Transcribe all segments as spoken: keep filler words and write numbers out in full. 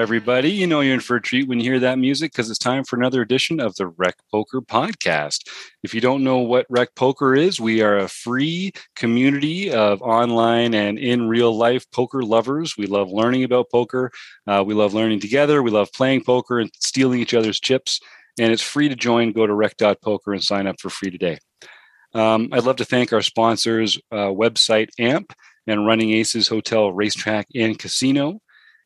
everybody. You know you're in for a treat when you hear that music, because it's time for another edition of the Rec Poker Podcast. If you don't know what Rec Poker is, we are a free community of online and in real life poker lovers. We love learning about poker. Uh, we love learning together. We love playing poker and stealing each other's chips. And it's free to join. Go to rec dot poker and sign up for free today. Um, I'd love to thank our sponsors, uh, Website Amp and Running Aces Hotel, Racetrack, and Casino.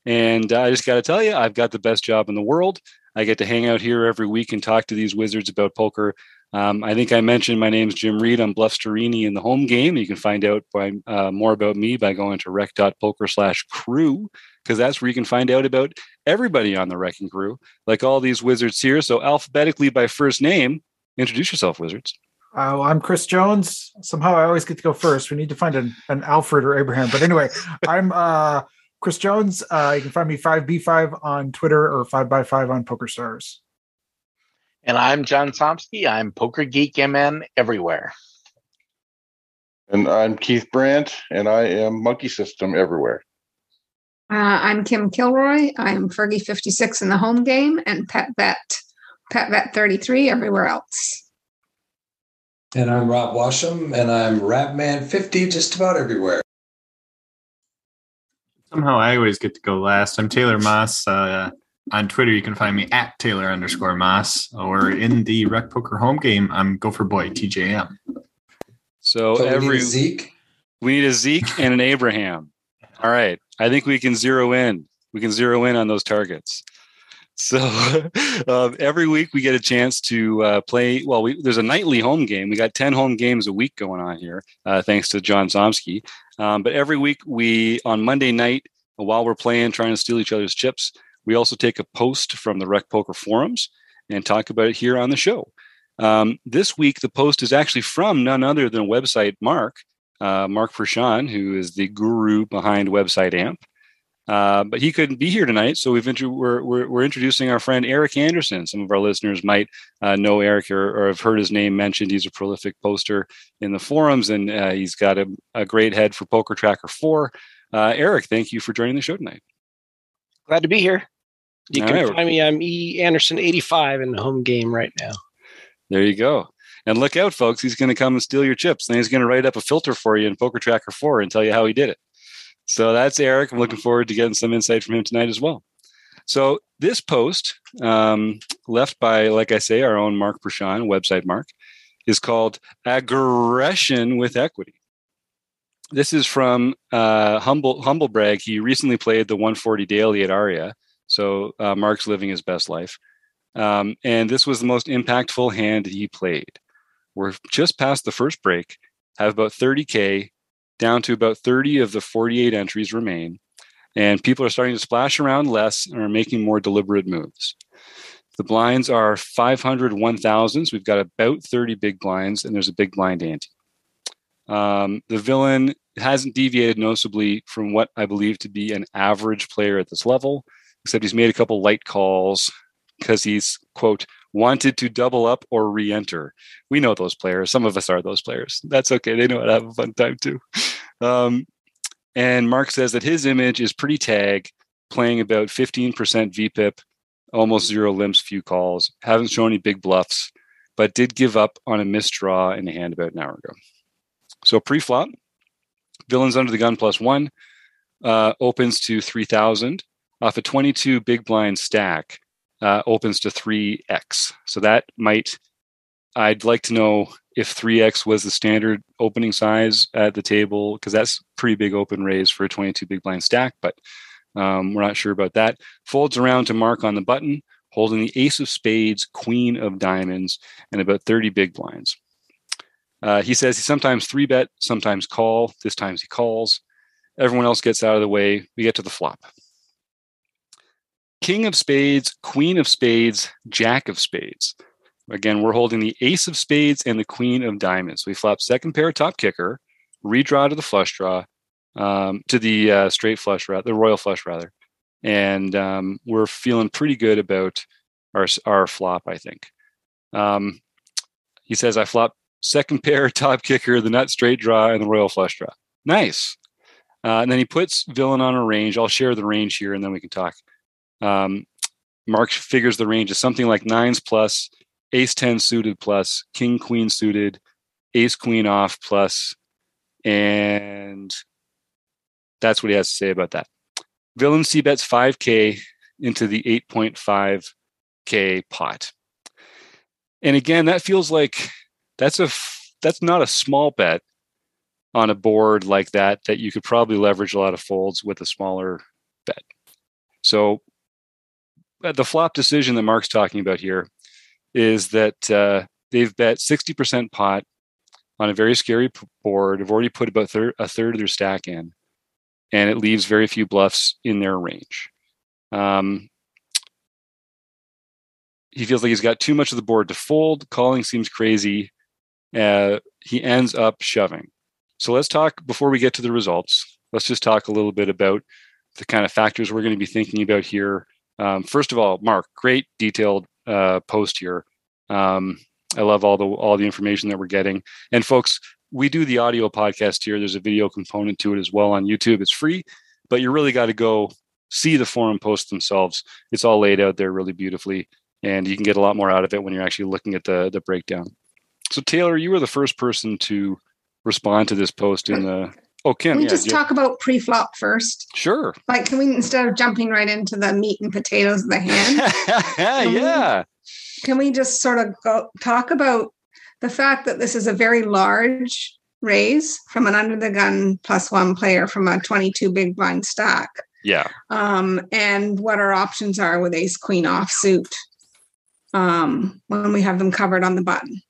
And uh, I just got to tell you, I've got the best job in the world. I get to hang out here every week and talk to these wizards about poker. Um, I think I mentioned my name's Jim Reed. I'm Bluffsterini in the home game. You can find out by, uh, more about me by going to rec.poker slash crew, because that's where you can find out about everybody on the Wrecking Crew, like all these wizards here. So alphabetically by first name, introduce yourself, wizards. Uh, well, I'm Chris Jones. Somehow I always get to go first. We need to find an, an Alfred or Abraham. But anyway, I'm uh, Chris Jones. Uh, you can find me five B five on Twitter or five by five on PokerStars. And I'm John Somsky. I'm Poker Geek M N everywhere. And I'm Keith Brandt, and I am Monkey System everywhere. Uh, I'm Kim Kilroy. I'm Fergie fifty-six in the home game, and Pat Vet, Pat Vet thirty-three everywhere else. And I'm Rob Washam, and I'm Rapman fifty just about everywhere. Somehow I always get to go last. I'm Taylor Moss. Uh, on Twitter, you can find me at Taylor underscore Moss, or in the Rec Poker home game, I'm Gopher Boy, T J M. So, so every we need a Zeke. We need a Zeke and an Abraham. All right. I think we can zero in. We can zero in on those targets. So um, every week we get a chance to uh, play. Well, we, there's a nightly home game. We got ten home games a week going on here, uh, thanks to John Somsky. Um, but every week we, on Monday night, while we're playing, trying to steal each other's chips, we also take a post from the Rec Poker forums and talk about it here on the show. Um, this week, the post is actually from none other than Website Mark, uh, Mark Prashan, who is the guru behind Website Amp. Uh, but he couldn't be here tonight, so we've intro- we're, we're, we're introducing our friend Eric Anderson. Some of our listeners might uh, know Eric or, or have heard his name mentioned. He's a prolific poster in the forums, and uh, he's got a, a great head for Poker Tracker four. Uh, Eric, thank you for joining the show tonight. Glad to be here. You All can right. find me. I'm E. Anderson eighty-five in the home game right now. There you go. And look out, folks. He's going to come and steal your chips, and he's going to write up a filter for you in Poker Tracker four and tell you how he did it. So that's Eric. I'm looking forward to getting some insight from him tonight as well. So this post, um, left by, like I say, our own Mark Prashan, Website Mark, is called Aggression with Equity. This is from uh, Humble Humble Brag. He recently played the one forty daily at Aria. So uh, Mark's living his best life. Um, and this was the most impactful hand he played. We're just past the first break, have about thirty K, down to about thirty of the forty-eight entries remain, and people are starting to splash around less and are making more deliberate moves. The blinds are five hundred, one thousand, so we've got about thirty big blinds, and there's a big blind ante. Um, the villain hasn't deviated noticeably from what I believe to be an average player at this level, except he's made a couple light calls because he's, quote, wanted to double up or re-enter. We know those players. Some of us are those players. That's okay. They know how to have a fun time too. Um, and Mark says that his image is pretty tag, playing about fifteen percent V P I P, almost zero limps, few calls, haven't shown any big bluffs, but did give up on a missed draw in a hand about an hour ago. So pre-flop, villains under the gun plus one, uh, opens to three thousand off a twenty-two big blind stack. Uh, opens to three X. So that might, I'd like to know if three X was the standard opening size at the table, because that's pretty big open raise for a twenty-two big blind stack, but um, we're not sure about that. Folds around to Mark on the button, holding the ace of spades, queen of diamonds, and about thirty big blinds. Uh, he says he sometimes three bet, sometimes call. This time he calls. Everyone else gets out of the way. We get to the flop. King of spades, queen of spades, jack of spades. Again, we're holding the ace of spades and the queen of diamonds. We flop second pair top kicker, redraw to the flush draw, um, to the uh, straight flush, the royal flush rather. And um, we're feeling pretty good about our, our flop, I think. Um, he says, I flop second pair top kicker, the nut straight draw, and the royal flush draw. Nice. Uh, and then he puts villain on a range. I'll share the range here and then we can talk. Um, Mark figures the range is something like nines plus, ace ten suited plus, king queen suited, ace queen off plus, and that's what he has to say about that. Willem C bets five K into the eight point five K pot. And again, that feels like that's a that's not a small bet on a board like that, that you could probably leverage a lot of folds with a smaller bet. So the flop decision that Mark's talking about here is that uh, they've bet sixty percent pot on a very scary board. Have already put about thir- a third of their stack in, and it leaves very few bluffs in their range. Um, he feels like he's got too much of the board to fold. Calling seems crazy. Uh, he ends up shoving. So let's talk, before we get to the results, let's just talk a little bit about the kind of factors we're going to be thinking about here. Um, first of all, Mark, great detailed uh, post here. Um, I love all the all the information that we're getting. And folks, we do the audio podcast here. There's a video component to it as well on YouTube. It's free, but you really got to go see the forum posts themselves. It's all laid out there really beautifully, and you can get a lot more out of it when you're actually looking at the the breakdown. So Taylor, you were the first person to respond to this post in the... Oh, Kim, can we yeah, just yeah. talk about pre-flop first? Sure. Like, can we, instead of jumping right into the meat and potatoes of the hand, can yeah, we, can we just sort of go, talk about the fact that this is a very large raise from an under the gun plus one player from a twenty-two big blind stack? Yeah. Um, and what our options are with ace queen offsuit um, when we have them covered on the button.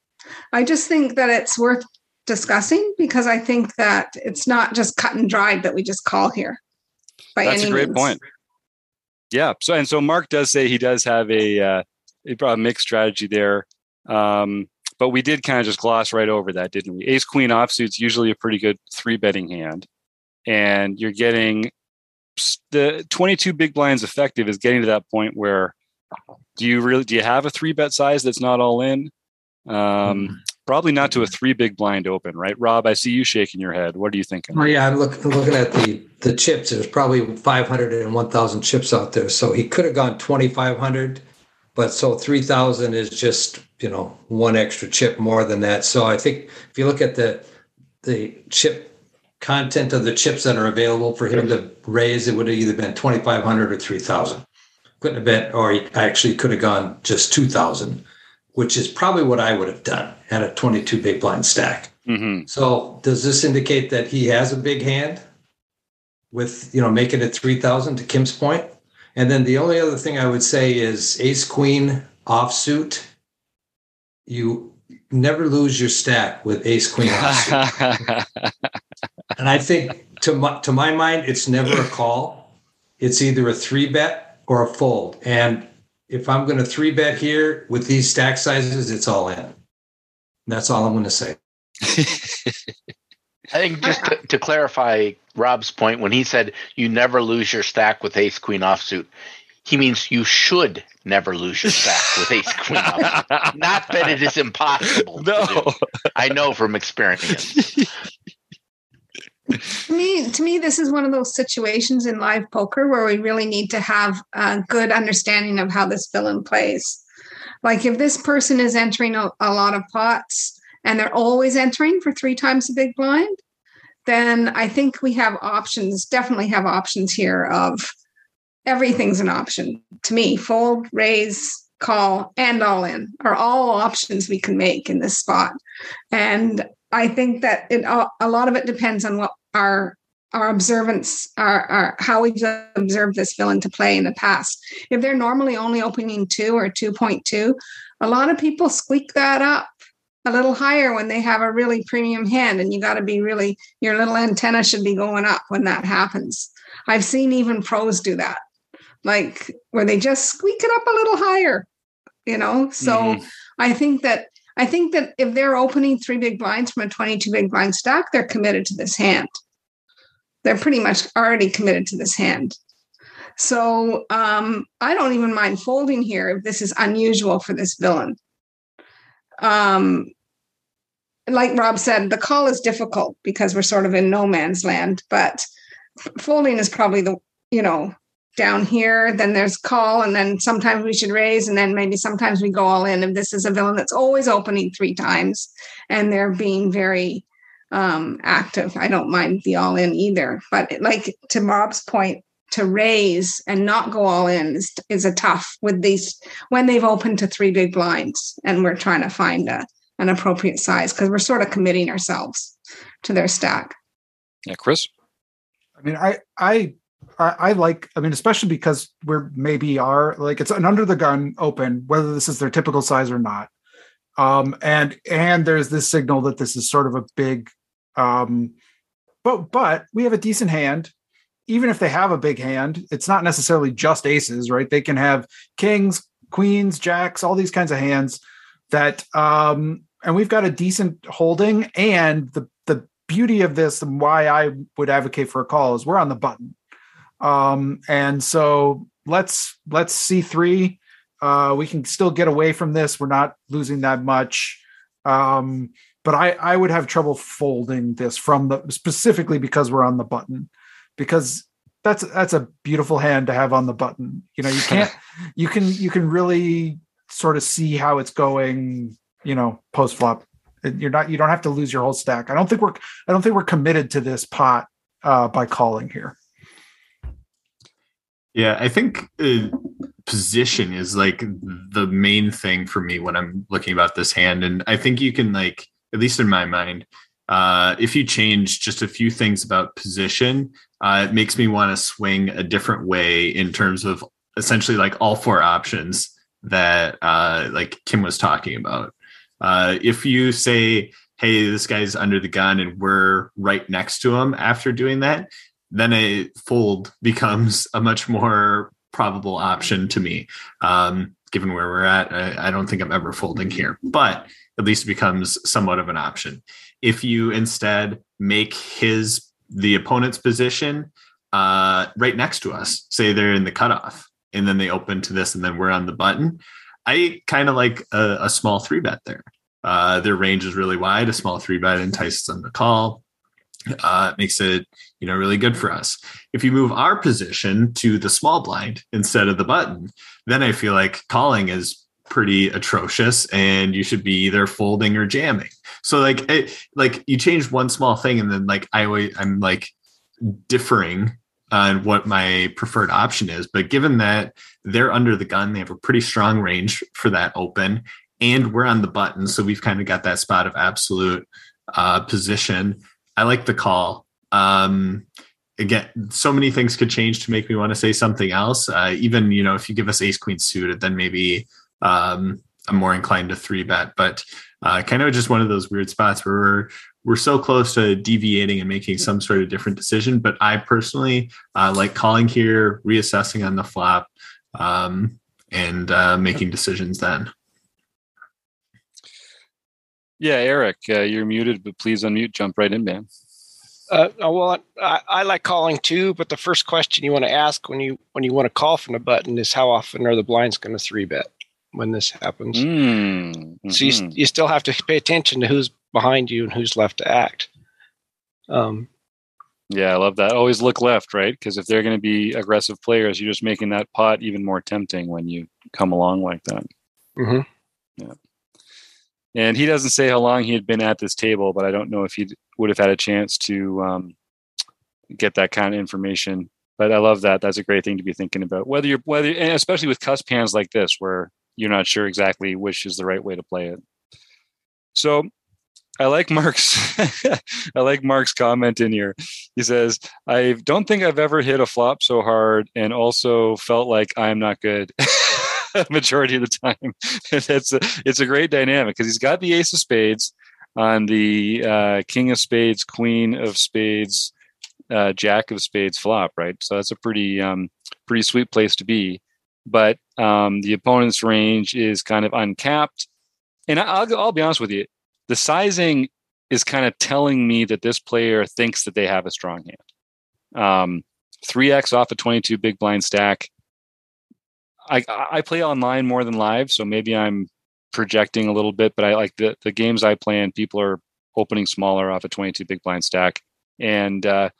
I just think that it's worth discussing, because I think that it's not just cut and dried that we just call here. By That's any a great means. Point. Yeah. So, and so Mark does say he does have a, uh, a mixed strategy there. Um, but we did kind of just gloss right over that, didn't we? Ace queen offsuit's usually a pretty good three betting hand, and you're getting the twenty-two big blinds effective is getting to that point where do you really, do you have a three bet size that's not all in? Um, mm-hmm. Probably not to a three big blind open, right? Rob, I see you shaking your head. What are you thinking? Oh yeah, I'm look, looking at the, the chips. There's probably five hundred and one thousand chips out there. So he could have gone twenty-five hundred, but so three thousand is just, you know, one extra chip more than that. So I think if you look at the the chip content of the chips that are available for him to raise, it would have either been twenty-five hundred or three thousand. Couldn't have been, or he actually could have gone just two thousand. Which is probably what I would have done at a twenty-two big blind stack. Mm-hmm. So does this indicate that he has a big hand with, you know, making it three thousand to Kim's point? And then the only other thing I would say is ace queen offsuit. You never lose your stack with ace queen offsuit. And I think to my, to my mind, it's never a call. It's either a three bet or a fold. And if I'm going to three bet here with these stack sizes, it's all in. And that's all I'm going to say. I think just to, to clarify Rob's point, when he said you never lose your stack with ace queen offsuit, he means you should never lose your stack with ace queen offsuit. Not that it is impossible. No, to do. I know from experience. To me, to me, this is one of those situations in live poker where we really need to have a good understanding of how this villain plays. Like if this person is entering a, a lot of pots and they're always entering for three times the big blind, then I think we have options, definitely have options here of everything's an option to me. Fold, raise, call, and all in are all options we can make in this spot. And I think that it, a lot of it depends on what our our observance, our, our how we've observed this villain to play in the past. If they're normally only opening two or two point two, a lot of people squeak that up a little higher when they have a really premium hand, and you got to be really, your little antenna should be going up when that happens. I've seen even pros do that, like where they just squeak it up a little higher, you know? So mm-hmm. I think that I think that if they're opening three big blinds from a twenty-two big blind stack, they're committed to this hand. They're pretty much already committed to this hand. So um, I don't even mind folding here if this is unusual for this villain. Um, like Rob said, the call is difficult because we're sort of in no man's land, but folding is probably the, you know, down here, then there's call, and then sometimes we should raise, and then maybe sometimes we go all in. If this is a villain that's always opening three times and they're being very um, active, I don't mind the all in either. But like to Bob's point, to raise and not go all in is, is a tough with these when they've opened to three big blinds and we're trying to find a, an appropriate size because we're sort of committing ourselves to their stack. Yeah, Chris? I mean, I, I, I like, I mean, especially because we're maybe are like, it's an under the gun open, whether this is their typical size or not. Um, and, and there's this signal that this is sort of a big, um, but, but we have a decent hand. Even if they have a big hand, it's not necessarily just aces, right? They can have kings, queens, jacks, all these kinds of hands that, um, and we've got a decent holding. And the, the beauty of this and why I would advocate for a call is we're on the button. Um, and so let's, let's see three, uh, we can still get away from this. We're not losing that much. Um, but I, I would have trouble folding this from the specifically because we're on the button, because that's, that's a beautiful hand to have on the button. You know, you can't, you can, you can really sort of see how it's going, you know, post flop. You're not, you don't have to lose your whole stack. I don't think we're, I don't think we're committed to this pot, uh, by calling here. Yeah, I think uh, position is like the main thing for me when I'm looking about this hand. And I think you can like, at least in my mind, uh, if you change just a few things about position, uh, it makes me want to swing a different way in terms of essentially like all four options that uh, like Kim was talking about. Uh, if you say, hey, this guy's under the gun and we're right next to him after doing that, then a fold becomes a much more probable option to me. Um, given where we're at, I, I don't think I'm ever folding here, but at least it becomes somewhat of an option. If you instead make his, the opponent's position uh, right next to us, say they're in the cutoff and then they open to this and then we're on the button. I kind of like a, a small three bet there. Uh, their range is really wide. A small three bet entices them to call. Uh, it makes it, you know, really good for us. If you move our position to the small blind instead of the button, then I feel like calling is pretty atrocious and you should be either folding or jamming. So like, it, like you change one small thing and then like, I always, I'm like differing on what my preferred option is. But given that they're under the gun, they have a pretty strong range for that open and we're on the button. So we've kind of got that spot of absolute uh, position. I like the call. Um, again, so many things could change to make me want to say something else. Uh, even, you know, if you give us ace queen suited, then maybe um, I'm more inclined to three bet, but uh, kind of just one of those weird spots where we're, we're so close to deviating and making some sort of different decision. But I personally uh, like calling here, reassessing on the flop um, and uh, making decisions then. Yeah, Eric, uh, you're muted, but please unmute. Jump right in, man. Uh, well, I, I like calling too, but the first question you want to ask when you when you want to call from the button is how often are the blinds going to three bet when this happens? Mm-hmm. So you, you still have to pay attention to who's behind you and who's left to act. Um, yeah, I love that. Always look left, right? Because if they're going to be aggressive players, you're just making that pot even more tempting when you come along like that. Mm-hmm. Yeah. And he doesn't say how long he had been at this table, but I don't know if he would have had a chance to um, get that kind of information. But I love that. That's a great thing to be thinking about. Whether you're, whether, and especially with cusp hands like this, where you're not sure exactly which is the right way to play it. So I like Mark's. I like Mark's comment in here. He says, "I don't think I've ever hit a flop so hard, and also felt like I'm not good." Majority of the time, it's a, it's a great dynamic because he's got the ace of spades on the uh, king of spades, queen of spades, uh, jack of spades flop, right? So that's a pretty um, pretty sweet place to be. But um, the opponent's range is kind of uncapped. And I'll, I'll be honest with you, the sizing is kind of telling me that this player thinks that they have a strong hand. Um, three X off a twenty-two big blind stack. I, I play online more than live, so maybe I'm projecting a little bit, but I like the, the games I play in, people are opening smaller off a twenty-two big blind stack. And uh,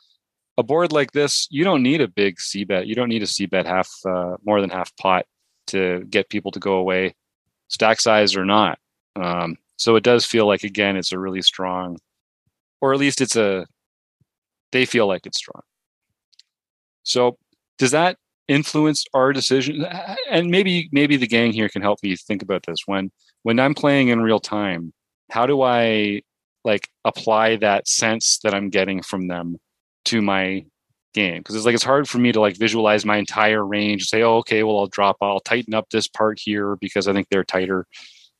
a board like this, you don't need a big c-bet. You don't need a c-bet half, uh, more than half pot to get people to go away, stack size or not. Um, so it does feel like, again, it's a really strong, or at least it's a, they feel like it's strong. So does that influence our decision? And maybe, maybe the gang here can help me think about this. When, when I'm playing in real time, how do I like apply that sense that I'm getting from them to my game? Because it's like, it's hard for me to like visualize my entire range and say, oh, okay, well, I'll drop, I'll tighten up this part here because I think they're tighter.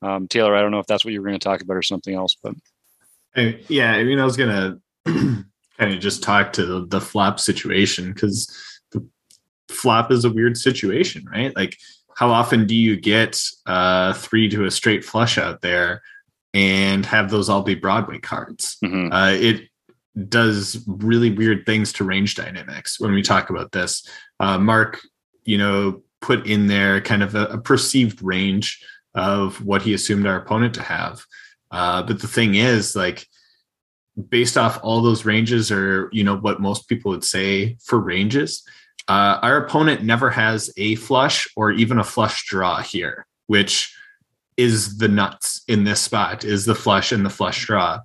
Um, Taylor, I don't know if that's what you were going to talk about or something else, but. Yeah, I mean, I was going to kind of just talk to the, the flop situation, because the flop is a weird situation, right? Like, how often do you get uh, three to a straight flush out there and have those all be Broadway cards? Mm-hmm. Uh, it does really weird things to range dynamics when we talk about this. Uh, Mark, you know, put in there kind of a, a perceived range of what he assumed our opponent to have. Uh, but the thing is, like, based off all those ranges, or, you know, what most people would say for ranges, uh, our opponent never has a flush or even a flush draw here, which is the nuts in this spot, is the flush and the flush draw,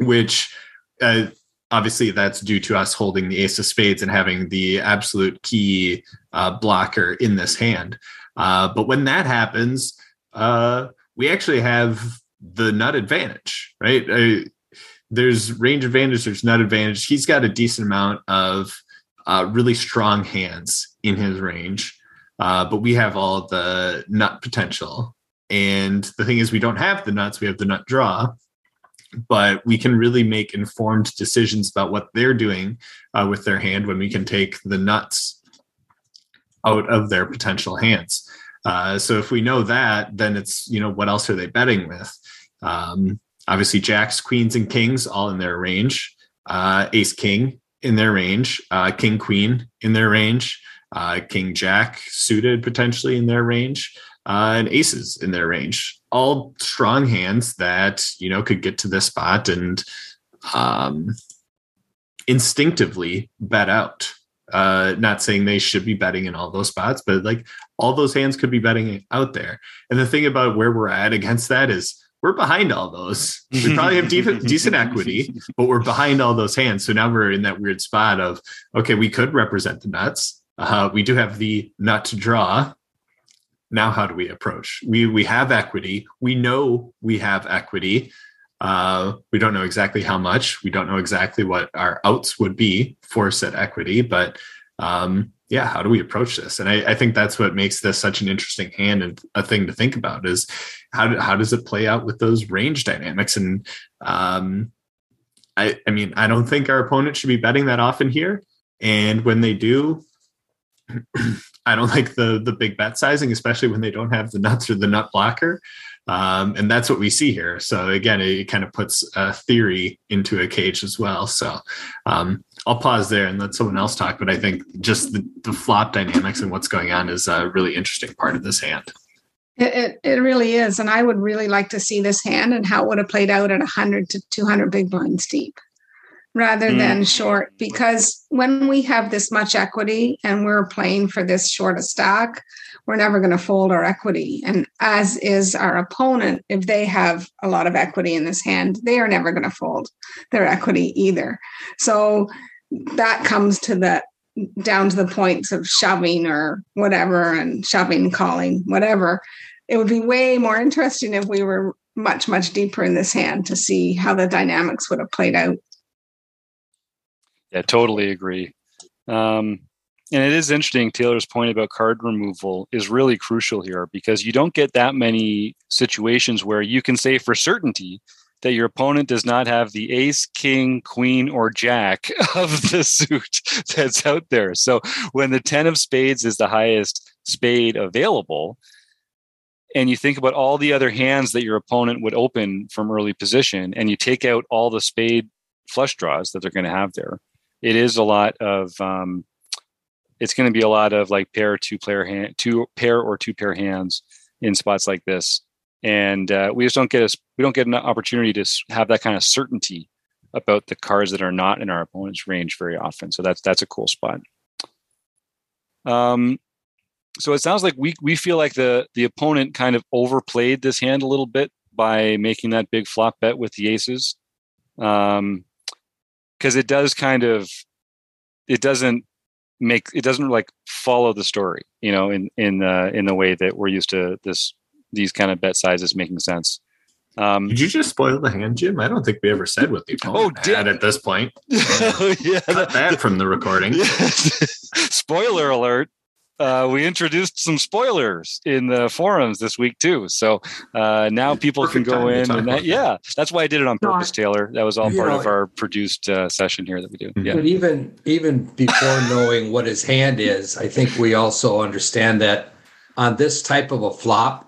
which uh, obviously that's due to us holding the ace of spades and having the absolute key uh, blocker in this hand. Uh, but when that happens, uh, we actually have the nut advantage, right? Uh, there's range advantage, there's nut advantage. He's got a decent amount of uh, really strong hands in his range, uh, but we have all the nut potential. And the thing is, we don't have the nuts, we have the nut draw, but we can really make informed decisions about what they're doing uh, with their hand when we can take the nuts out of their potential hands. Uh, so if we know that, then it's, you know, what else are they betting with? Um, obviously, jacks, queens, and kings all in their range, uh, ace, king in their range, uh, king, queen in their range, uh, king, jack suited potentially in their range. Uh, and aces in their range, all strong hands that, you know, could get to this spot and um, instinctively bet out. Uh, not saying they should be betting in all those spots, but like all those hands could be betting out there. And the thing about where we're at against that is we're behind all those. We probably have de- decent equity, but we're behind all those hands. So now we're in that weird spot of, okay, we could represent the nuts. Uh, we do have the nut to draw. Now, how do we approach? We we have equity. We know we have equity. Uh, we don't know exactly how much. We don't know exactly what our outs would be for said equity. But um, yeah, how do we approach this? And I, I think that's what makes this such an interesting hand and a thing to think about is how do, how does it play out with those range dynamics? And um, I I mean, I don't think our opponent should be betting that often here. And when they do, I don't like the the big bet sizing, especially when they don't have the nuts or the nut blocker. Um, and that's what we see here. So again, it, it kind of puts a theory into a cage as well. So um, I'll pause there and let someone else talk. But I think just the, the flop dynamics and what's going on is a really interesting part of this hand. It, it, it really is. And I would really like to see this hand and how it would have played out at one hundred to two hundred big blinds deep, rather than short, because when we have this much equity and we're playing for this short a stack, we're never going to fold our equity. And as is our opponent, if they have a lot of equity in this hand, they are never going to fold their equity either. So that comes to the down to the points of shoving or whatever, and shoving, calling, whatever. It would be way more interesting if we were much, much deeper in this hand to see how the dynamics would have played out. Yeah, totally agree. Um, and it is interesting. Taylor's point about card removal is really crucial here, because you don't get that many situations where you can say for certainty that your opponent does not have the ace, king, queen, or jack of the suit that's out there. So when the ten of spades is the highest spade available, and you think about all the other hands that your opponent would open from early position, and you take out all the spade flush draws that they're going to have there, it is a lot of, um, it's going to be a lot of like pair, two player hand, two pair or two pair hands in spots like this. And uh, we just don't get, a, we don't get an opportunity to have that kind of certainty about the cards that are not in our opponent's range very often. So that's that's a cool spot. Um, so it sounds like we we feel like the the opponent kind of overplayed this hand a little bit by making that big flop bet with the aces, um, because it does kind of it doesn't make it doesn't like follow the story, you know, in in uh, in the way that we're used to this these kind of bet sizes making sense. Um, Did you just spoil the hand, Jim? I don't think we ever said what the opponent oh, had at this point. Oh, yeah, cut that from the recording. Spoiler alert. Uh, we introduced some spoilers in the forums this week, too. So uh, now people Perfect can go in. And that, yeah, that's why I did it on purpose, no, I, Taylor. That was all part know, of our produced uh, session here that we do. Mm-hmm. Yeah. But even, even before knowing what his hand is, I think we also understand that on this type of a flop,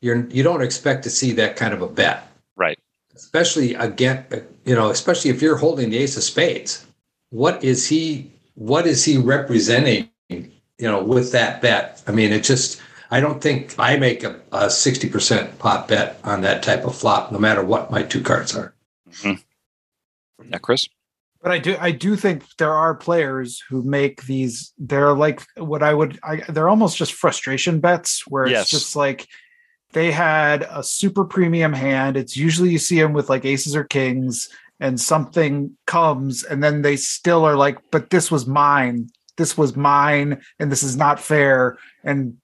You're, you don't expect to see that kind of a bet, right? Especially again, you know, especially if you're holding the ace of spades. What is he? What is he representing? You know, with that bet. I mean, it just. I don't think I make a, a sixty percent pot bet on that type of flop, no matter what my two cards are. Mm-hmm. Yeah, Chris. But I do, I do think there are players who make these. They're like what I would. I, they're almost just frustration bets, where yes. It's just like. They had a super premium hand. It's usually you see them with like aces or kings and something comes and then they still are like, but this was mine. This was mine. And this is not fair. And,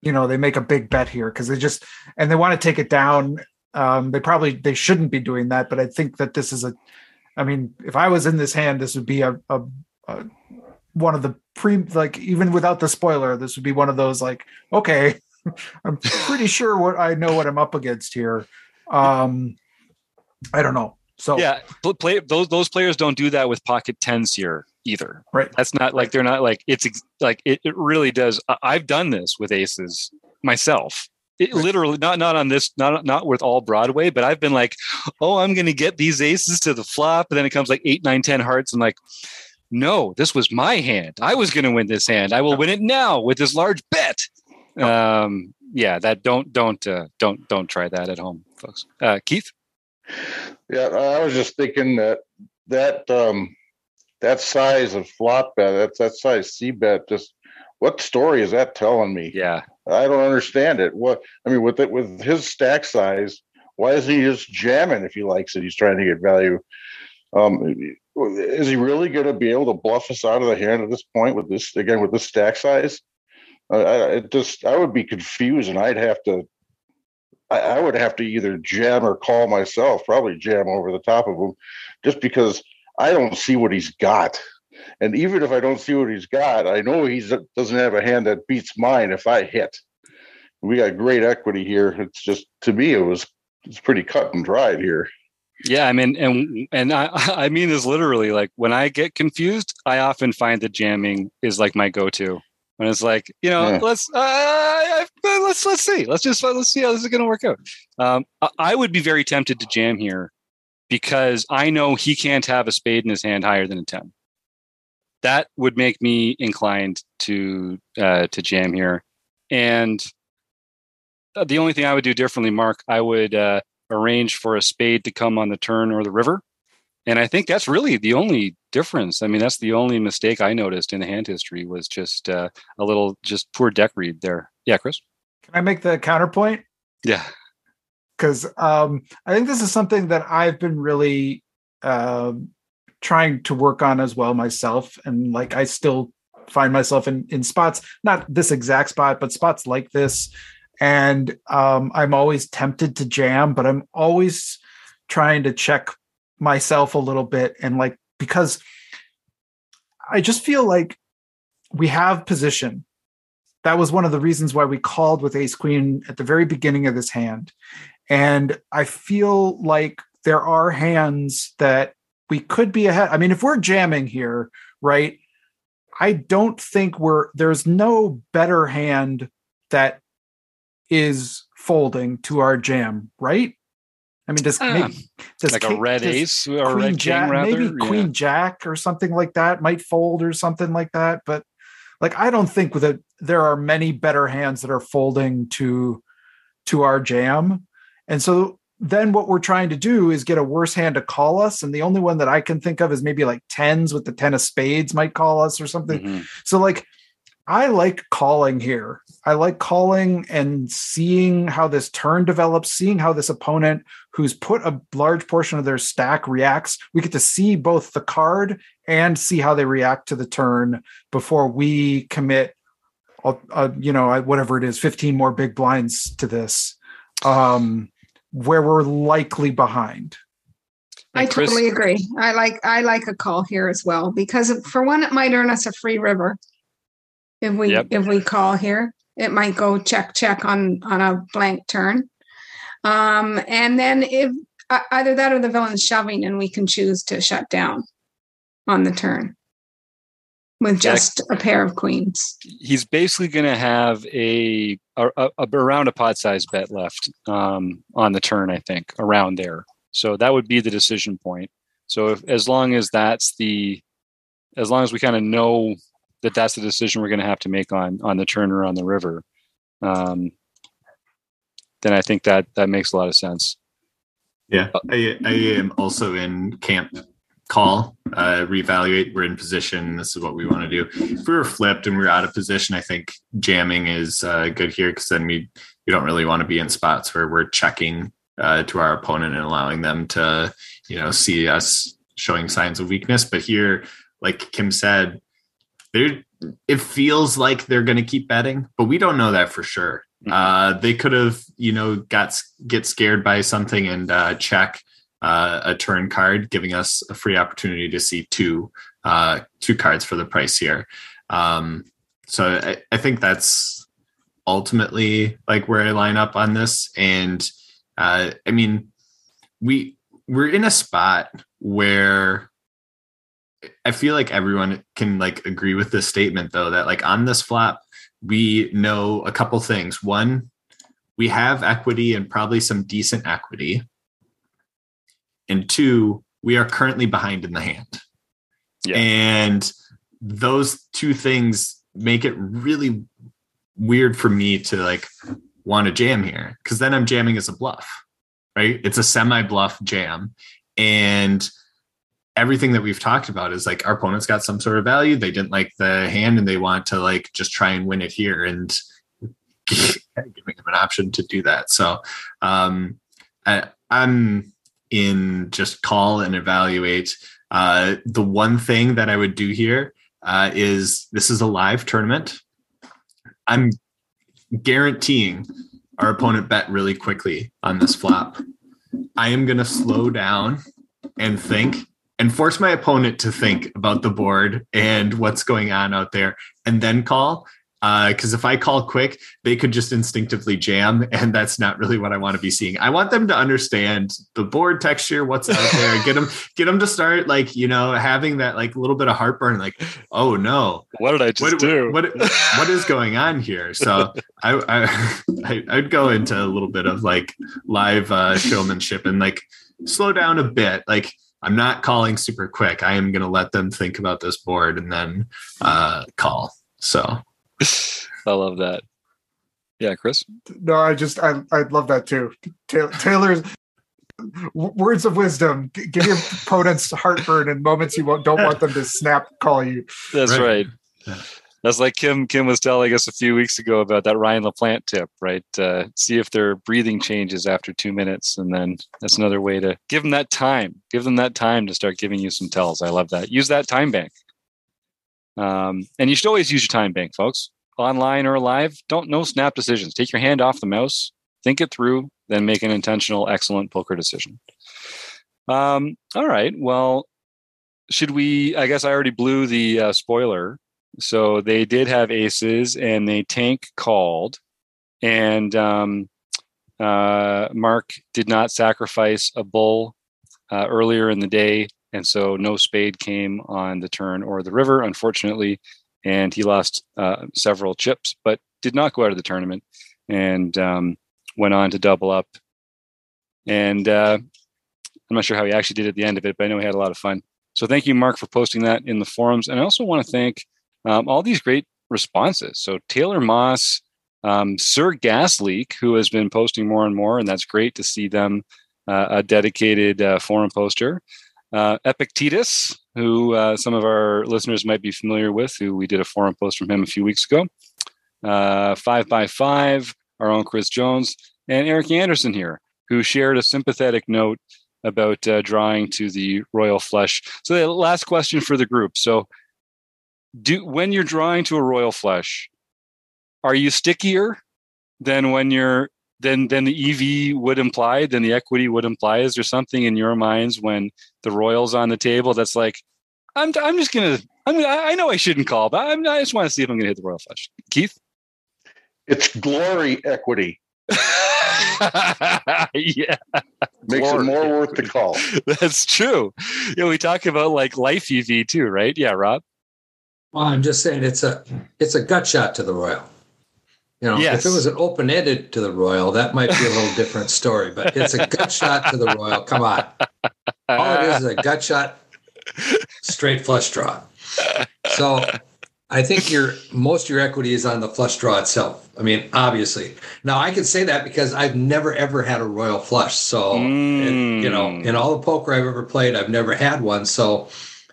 you know, they make a big bet here because they just, and they want to take it down. Um, they probably, they shouldn't be doing that. But I think that this is a, I mean, if I was in this hand, this would be a, a, a one of the pre, like even without the spoiler, this would be one of those like, okay, I'm pretty sure what I know what I'm up against here. Um, I don't know. So yeah, play, those those players don't do that with pocket tens here either. Right. That's not like they're not like it's like it, it really does. I've done this with aces myself. It literally not not on this not not with all Broadway, but I've been like, oh, I'm going to get these aces to the flop, and then it comes like eight, nine, ten hearts, and like. No, this was my hand. I was going to win this hand. I will win it now with this large bet. Um, yeah, that don't, don't, uh, don't, don't try that at home, folks. Uh, Keith. Yeah. I was just thinking that, that, um, that size of flop bet, that, that size C bet, just what story is that telling me? Yeah. I don't understand it. What, I mean, with it, with his stack size, why isn't he just jamming? If he likes it, he's trying to get value. Um, is he really going to be able to bluff us out of the hand at this point with this, again, with this stack size? I, it just, I would be confused, and I'd have to, I, I would have to either jam or call myself, probably jam over the top of him, just because I don't see what he's got. And even if I don't see what he's got, I know he doesn't have a hand that beats mine if I hit. We got great equity here. It's just, to me, it was it's pretty cut and dried here. Yeah, I mean, and and I, I mean this literally. Like, when I get confused, I often find that jamming is like my go-to. When it's like, you know, yeah. let's uh, let's let's see, let's just let's see how this is going to work out. Um, I would be very tempted to jam here because I know he can't have a spade in his hand higher than a ten. That would make me inclined to uh, to jam here. And the only thing I would do differently, Mark, I would uh, arrange for a spade to come on the turn or the river. And I think that's really the only difference. I mean, that's the only mistake I noticed in the hand history was just uh, a little, just poor deck read there. Yeah, Chris? Can I make the counterpoint? Yeah. Because um, I think this is something that I've been really uh, trying to work on as well myself. And like, I still find myself in, in spots, not this exact spot, but spots like this. And um, I'm always tempted to jam, but I'm always trying to check myself a little bit, and like, because I just feel like we have position. That was one of the reasons why we called with ace queen at the very beginning of this hand, and I feel like there are hands that we could be ahead. I mean, if we're jamming here, right, I don't think we're there's no better hand that is folding to our jam, right? I mean, does, ah, maybe, does like Kate, a red ace or a red jack, king rather? Maybe yeah. Queen Jack or something like that might fold or something like that. But like, I don't think that there are many better hands that are folding to to our jam. And so then what we're trying to do is get a worse hand to call us. And the only one that I can think of is maybe like tens with the ten of spades might call us or something. Mm-hmm. So like, I like calling here. I like calling and seeing how this turn develops, seeing how this opponent who's put a large portion of their stack reacts. We get to see both the card and see how they react to the turn before we commit, a, a, you know, whatever it is, fifteen more big blinds to this, um, where we're likely behind. I totally agree. I like I like a call here as well, because for one, it might earn us a free river. If we yep. if we call here, it might go check, check on, on a blank turn. Um, and then if uh, either that or the villain's shoving, and we can choose to shut down on the turn with just yeah. a pair of queens. He's basically going to have a, a, a, a around a pot size bet left um, on the turn, I think, around there. So that would be the decision point. So if, as long as that's the, as long as we kind of know that that's the decision we're going to have to make on, on the turn or on the river. Um, then I think that that makes a lot of sense. Yeah. I, I am also in camp call, uh, reevaluate. We're in position. This is what we want to do. If we were flipped and we were out of position, I think jamming is uh, good here, because then we, we don't really want to be in spots where we're checking uh, to our opponent and allowing them to, you know, see us showing signs of weakness. But here, like Kim said, They're, it feels like they're going to keep betting, but we don't know that for sure. Uh, they could have, you know, got get scared by something and uh, check uh, a turn card, giving us a free opportunity to see two uh, two cards for the price here. Um, so I, I think that's ultimately like where I line up on this. And uh, I mean, we we're in a spot where I feel like everyone can like agree with this statement, though, that like on this flop, we know a couple things. One, we have equity and probably some decent equity. And two, we are currently behind in the hand. Yeah. And those two things make it really weird for me to like want to jam here, because then I'm jamming as a bluff, right? It's a semi-bluff jam. And everything that we've talked about is like our opponent's got some sort of value. They didn't like the hand and they want to like just try and win it here, and giving them an option to do that. So um, I, I'm in just call and evaluate. Uh, the one thing that I would do here uh, is this is a live tournament. I'm guaranteeing our opponent bet really quickly on this flop. I am going to slow down and think, and force my opponent to think about the board and what's going on out there, and then call. Because uh, if I call quick, they could just instinctively jam, and that's not really what I want to be seeing. I want them to understand the board texture, what's out there. Get them, get them to start like you know having that like little bit of heartburn, like, oh no, what did I just what, do? What, what, what is going on here? So I, I I'd go into a little bit of like live uh, showmanship and like slow down a bit, like. I'm not calling super quick. I am going to let them think about this board and then uh, call. So I love that. Yeah, Chris? No, I just, I, I love that too. Ta- Taylor's words of wisdom. G- give your opponents heartburn in moments you won't, don't want them to snap call you. That's right. right. Yeah. That's like Kim Kim was telling us a few weeks ago about that Ryan LaPlante tip, right? Uh, see if their breathing changes after two minutes. And then that's another way to give them that time. Give them that time to start giving you some tells. I love that. Use that time bank. Um, and you should always use your time bank, folks. Online or live, don't no snap decisions. Take your hand off the mouse, think it through, then make an intentional, excellent poker decision. Um, all right. Well, should we, I guess I already blew the uh, spoiler. So they did have aces, and they tank called, and um, uh, Mark did not sacrifice a bull uh, earlier in the day, and so no spade came on the turn or the river, unfortunately, and he lost uh, several chips, but did not go out of the tournament, and um, went on to double up. And uh, I'm not sure how he actually did at the end of it, but I know he had a lot of fun. So thank you, Mark, for posting that in the forums, and I also want to thank Um, all these great responses. So Taylor Moss, um, Sir Gasleak, who has been posting more and more, and that's great to see them uh, a dedicated uh, forum poster. Uh, Epictetus, who uh, some of our listeners might be familiar with, who we did a forum post from him a few weeks ago. Uh, five by Five, our own Chris Jones, and Eric Anderson here, who shared a sympathetic note about uh, drawing to the royal flush. So the last question for the group. So do when you're drawing to a royal flush, are you stickier than when you're than than the E V would imply, than the equity would imply? Is there something in your minds when the royal's on the table that's like, I'm I'm just gonna I'm gonna, I know I shouldn't call, but I'm, I just want to see if I'm gonna hit the royal flush. Keith, it's glory equity. Yeah, makes Lord. It more worth the call. That's true. You know, we talk about like life E V too, right? Yeah, Rob. Well, I'm just saying it's a it's a gut shot to the royal. You know, yes. If it was an open-ended to the royal, that might be a little different story. But it's a gut shot to the royal. Come on, all it is is a gut shot, straight flush draw. So I think your most of your equity is on the flush draw itself. I mean, obviously. Now, I can say that because I've never, ever had a royal flush. So, mm. and, you know, in all the poker I've ever played, I've never had one. So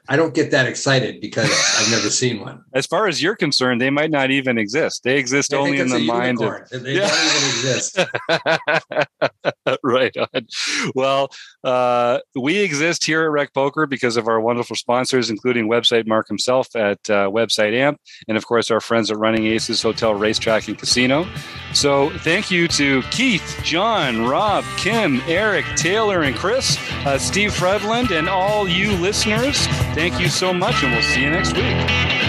I don't get that excited because I've never seen one. As far as you're concerned, they might not even exist. They exist they only in the mind. Of... They yeah. don't even exist. Right on. Well, uh, we exist here at Rec Poker because of our wonderful sponsors, including Website Mark himself at uh, Website Amp, and of course, our friends at Running Aces Hotel, Racetrack, and Casino. So thank you to Keith, John, Rob, Kim, Eric, Taylor, and Chris, uh, Steve Fredland, and all you listeners. Thank you so much, and we'll see you next week.